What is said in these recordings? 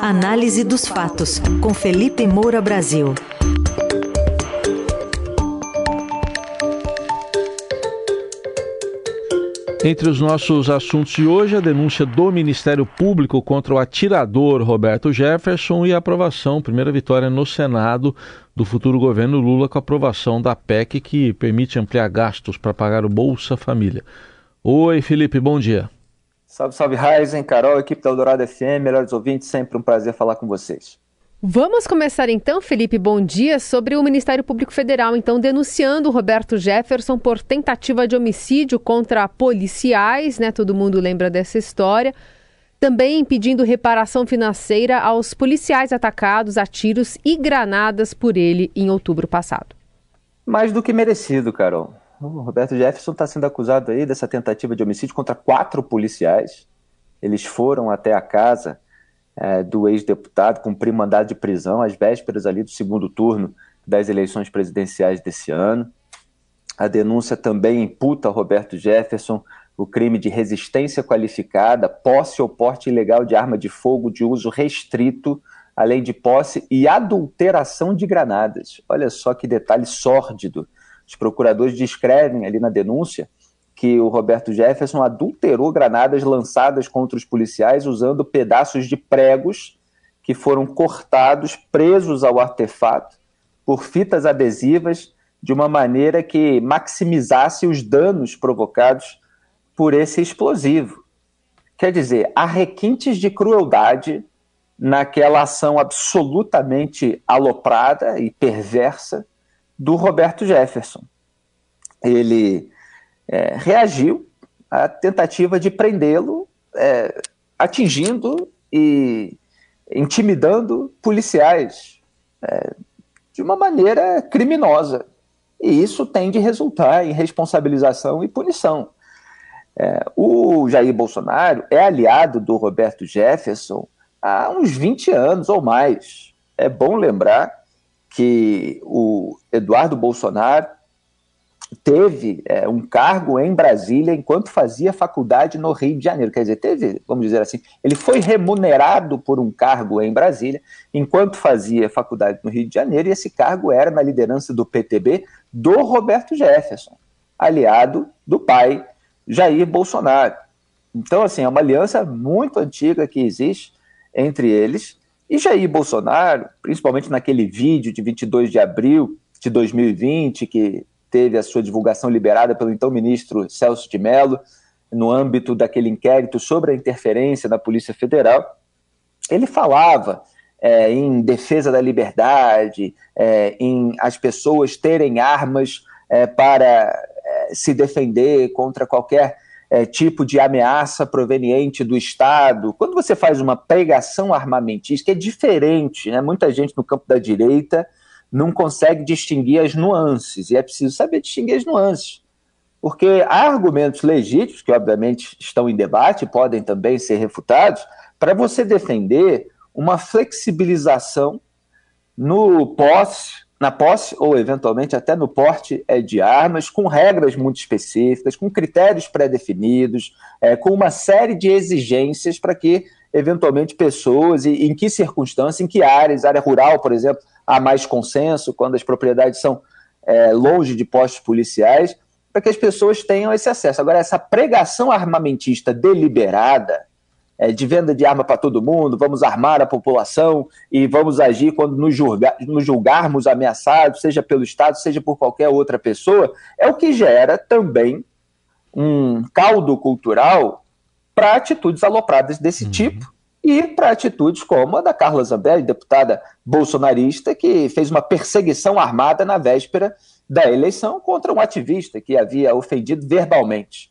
Análise dos fatos, com Felipe Moura Brasil. Entre os nossos assuntos de hoje, a denúncia do Ministério Público contra o atirador Roberto Jefferson e a aprovação, primeira vitória no Senado do futuro governo Lula com a aprovação da PEC que permite ampliar gastos para pagar o Bolsa Família. Oi, Felipe, bom dia. Salve, salve, Reisen, Carol, equipe da Eldorado FM, melhores ouvintes, sempre um prazer falar com vocês. Vamos começar então, Felipe, bom dia, sobre o Ministério Público Federal, então, denunciando o Roberto Jefferson por tentativa de homicídio contra policiais, né? Todo mundo lembra dessa história. Também pedindo reparação financeira aos policiais atacados a tiros e granadas por ele em outubro passado. Mais do que merecido, Carol. O Roberto Jefferson está sendo acusado aí dessa tentativa de homicídio contra 4 policiais. Eles foram até a casa do ex-deputado, cumprir mandado de prisão às vésperas ali do segundo turno das eleições presidenciais desse ano. A denúncia também imputa a Roberto Jefferson o crime de resistência qualificada, posse ou porte ilegal de arma de fogo de uso restrito, além de posse e adulteração de granadas. Olha só que detalhe sórdido. Os procuradores descrevem ali na denúncia que o Roberto Jefferson adulterou granadas lançadas contra os policiais usando pedaços de pregos que foram cortados, presos ao artefato, por fitas adesivas, de uma maneira que maximizasse os danos provocados por esse explosivo. Quer dizer, há requintes de crueldade naquela ação absolutamente aloprada e perversa do Roberto Jefferson. Ele reagiu à tentativa de prendê-lo, atingindo e intimidando policiais de uma maneira criminosa. E isso tem de resultar em responsabilização e punição. O Jair Bolsonaro é aliado do Roberto Jefferson há uns 20 anos ou mais. É bom lembrar que o Eduardo Bolsonaro teve um cargo em Brasília enquanto fazia faculdade no Rio de Janeiro. Quer dizer, teve, vamos dizer assim, ele foi remunerado por um cargo em Brasília enquanto fazia faculdade no Rio de Janeiro, e esse cargo era na liderança do PTB do Roberto Jefferson, aliado do pai Jair Bolsonaro. Então, assim, é uma aliança muito antiga que existe entre eles. E Jair Bolsonaro, principalmente naquele vídeo de 22 de abril de 2020, que teve a sua divulgação liberada pelo então ministro Celso de Mello, no âmbito daquele inquérito sobre a interferência na Polícia Federal, ele falava em defesa da liberdade, em as pessoas terem armas para se defender contra qualquer tipo de ameaça proveniente do Estado. Quando você faz uma pregação armamentista, é diferente, né? Muita gente no campo da direita não consegue distinguir as nuances, e é preciso saber distinguir as nuances, porque há argumentos legítimos, que obviamente estão em debate e podem também ser refutados, para você defender uma flexibilização na posse ou eventualmente até no porte de armas, com regras muito específicas, com critérios pré-definidos, com uma série de exigências para que eventualmente pessoas, e em que circunstância, em que áreas, área rural, por exemplo, há mais consenso, quando as propriedades são longe de postos policiais, para que as pessoas tenham esse acesso. Agora, essa pregação armamentista deliberada, de venda de arma para todo mundo, vamos armar a população e vamos agir quando nos julgarmos ameaçados, seja pelo Estado, seja por qualquer outra pessoa, é o que gera também um caldo cultural para atitudes alopradas desse tipo, e para atitudes como a da Carla Zambelli, deputada bolsonarista, que fez uma perseguição armada na véspera da eleição contra um ativista que havia ofendido verbalmente.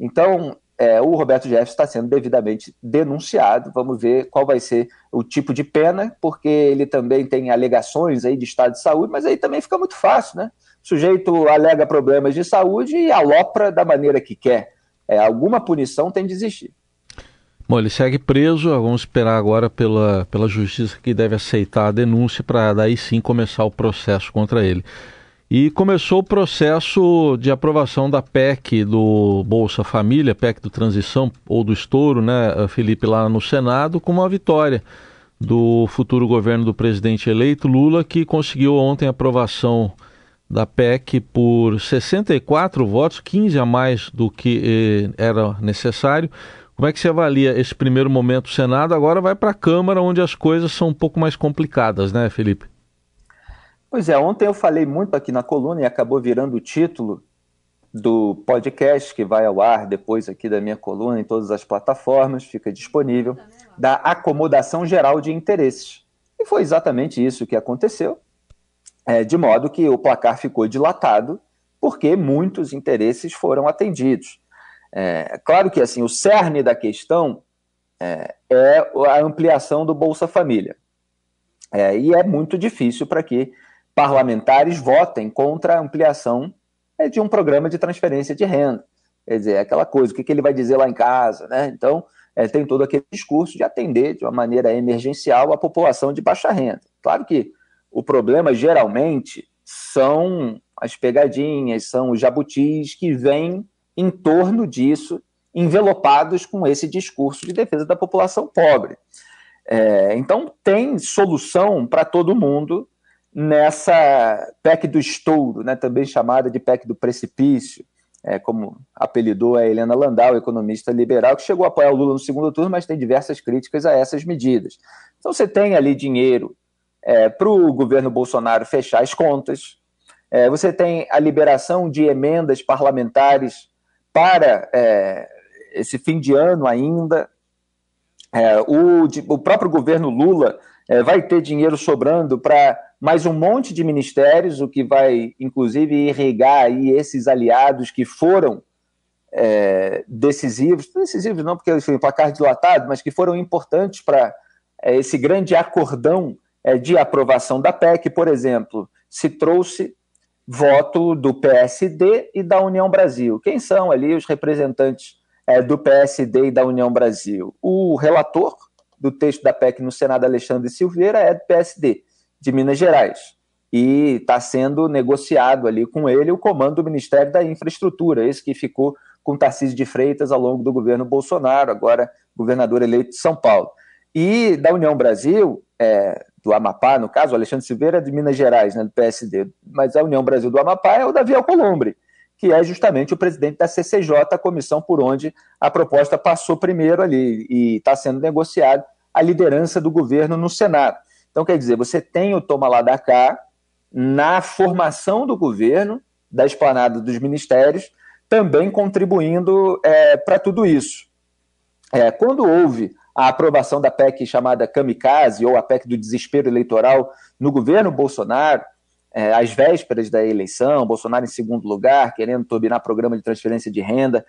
Então, o Roberto Jefferson está sendo devidamente denunciado. Vamos ver qual vai ser o tipo de pena, porque ele também tem alegações aí de estado de saúde, mas aí também fica muito fácil, né? O sujeito alega problemas de saúde e alopra da maneira que quer. Alguma punição tem de existir. Bom, ele segue preso, vamos esperar agora pela justiça, que deve aceitar a denúncia para daí sim começar o processo contra ele. E começou o processo de aprovação da PEC do Bolsa Família, PEC do Transição ou do Estouro, né, Felipe, lá no Senado, com uma vitória do futuro governo do presidente eleito Lula, que conseguiu ontem a aprovação da PEC por 64 votos, 15 a mais do que era necessário. Como é que você avalia esse primeiro momento do Senado? Agora vai para a Câmara, onde as coisas são um pouco mais complicadas, né, Felipe? Pois é, ontem eu falei muito aqui na coluna e acabou virando o título do podcast que vai ao ar depois aqui da minha coluna em todas as plataformas, fica disponível, da acomodação geral de interesses. E foi exatamente isso que aconteceu, de modo que o placar ficou dilatado porque muitos interesses foram atendidos. É claro que assim, o cerne da questão é a ampliação do Bolsa Família. E é muito difícil para que parlamentares votem contra a ampliação de um programa de transferência de renda. Quer dizer, aquela coisa, o que ele vai dizer lá em casa, né? Então, tem todo aquele discurso de atender de uma maneira emergencial a população de baixa renda. Claro que o problema, geralmente, são as pegadinhas, são os jabutis que vêm em torno disso, envelopados com esse discurso de defesa da população pobre. Então, tem solução para todo mundo nessa PEC do estouro, né, também chamada de PEC do precipício, como apelidou a Helena Landau, economista liberal, que chegou a apoiar o Lula no segundo turno, mas tem diversas críticas a essas medidas. Então, você tem ali dinheiro para o governo Bolsonaro fechar as contas, você tem a liberação de emendas parlamentares para esse fim de ano ainda, o próprio governo Lula vai ter dinheiro sobrando para mais um monte de ministérios, o que vai, inclusive, irrigar aí esses aliados que foram decisivos não, porque foi um placar dilatado, mas que foram importantes para esse grande acordão de aprovação da PEC. Por exemplo, se trouxe voto do PSD e da União Brasil. Quem são ali os representantes do PSD e da União Brasil? O relator do texto da PEC no Senado, Alexandre Silveira, é do PSD, de Minas Gerais, e está sendo negociado ali com ele o comando do Ministério da Infraestrutura, esse que ficou com Tarcísio de Freitas ao longo do governo Bolsonaro, agora governador eleito de São Paulo. E da União Brasil, do Amapá, no caso, o Alexandre Silveira é de Minas Gerais, né, do PSD, mas a União Brasil do Amapá é o Davi Alcolumbre, que é justamente o presidente da CCJ, a comissão por onde a proposta passou primeiro ali, e está sendo negociada a liderança do governo no Senado. Então, quer dizer, você tem o toma lá da cá na formação do governo, da esplanada dos ministérios, também contribuindo para tudo isso. Quando houve a aprovação da PEC chamada kamikaze, ou a PEC do desespero eleitoral, no governo Bolsonaro, às vésperas da eleição, Bolsonaro em segundo lugar, querendo turbinar programa de transferência de renda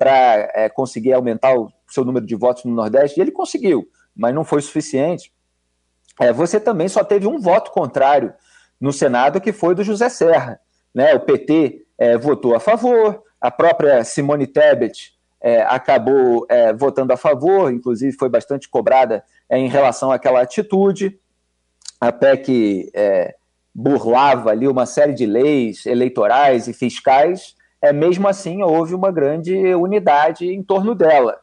para conseguir aumentar o seu número de votos no Nordeste, e ele conseguiu, mas não foi suficiente. Você também só teve um voto contrário no Senado, que foi do José Serra, né? O PT votou a favor, a própria Simone Tebet acabou votando a favor, inclusive foi bastante cobrada em relação àquela atitude. A PEC burlava ali uma série de leis eleitorais e fiscais, mesmo assim houve uma grande unidade em torno dela,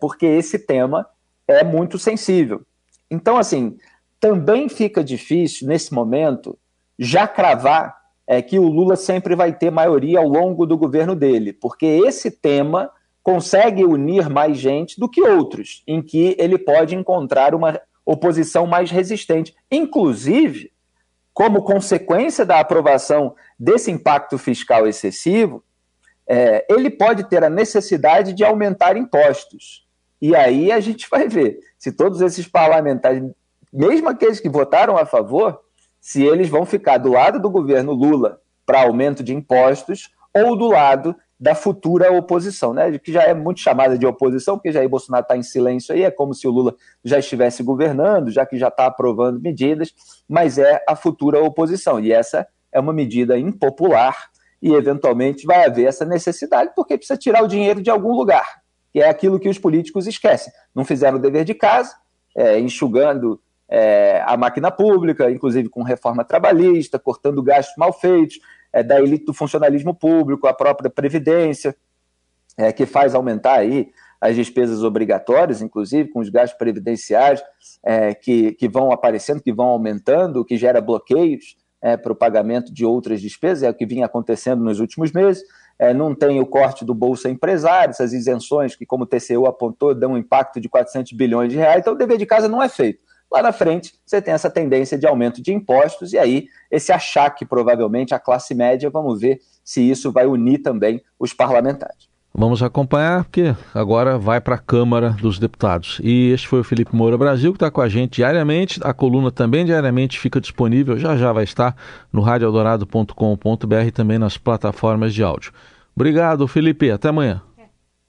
porque esse tema é muito sensível. Então, assim, também fica difícil, nesse momento, já cravar que o Lula sempre vai ter maioria ao longo do governo dele, porque esse tema consegue unir mais gente do que outros, em que ele pode encontrar uma oposição mais resistente, inclusive como consequência da aprovação desse impacto fiscal excessivo, ele pode ter a necessidade de aumentar impostos. E aí a gente vai ver se todos esses parlamentares, mesmo aqueles que votaram a favor, se eles vão ficar do lado do governo Lula para aumento de impostos ou do lado da futura oposição, né? Que já é muito chamada de oposição, porque Jair Bolsonaro está em silêncio aí, é como se o Lula já estivesse governando, já que já está aprovando medidas, mas é a futura oposição, e essa é uma medida impopular, e eventualmente vai haver essa necessidade, porque precisa tirar o dinheiro de algum lugar, que é aquilo que os políticos esquecem, não fizeram o dever de casa, enxugando a máquina pública, inclusive com reforma trabalhista, cortando gastos mal feitos, da elite do funcionalismo público, a própria Previdência, que faz aumentar aí as despesas obrigatórias, inclusive com os gastos previdenciários que vão aparecendo, que vão aumentando, o que gera bloqueios para o pagamento de outras despesas, é o que vinha acontecendo nos últimos meses. Não tem o corte do Bolsa Empresário, essas isenções que, como o TCU apontou, dão um impacto de 400 bilhões de reais, então o dever de casa não é feito. Lá na frente, você tem essa tendência de aumento de impostos e aí esse achaque, provavelmente, à classe média, vamos ver se isso vai unir também os parlamentares. Vamos acompanhar, porque agora vai para a Câmara dos Deputados. E este foi o Felipe Moura Brasil, que está com a gente diariamente. A coluna também diariamente fica disponível, já vai estar no radioeldorado.com.br e também nas plataformas de áudio. Obrigado, Felipe. Até amanhã.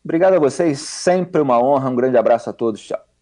Obrigado a vocês. Sempre uma honra. Um grande abraço a todos. Tchau.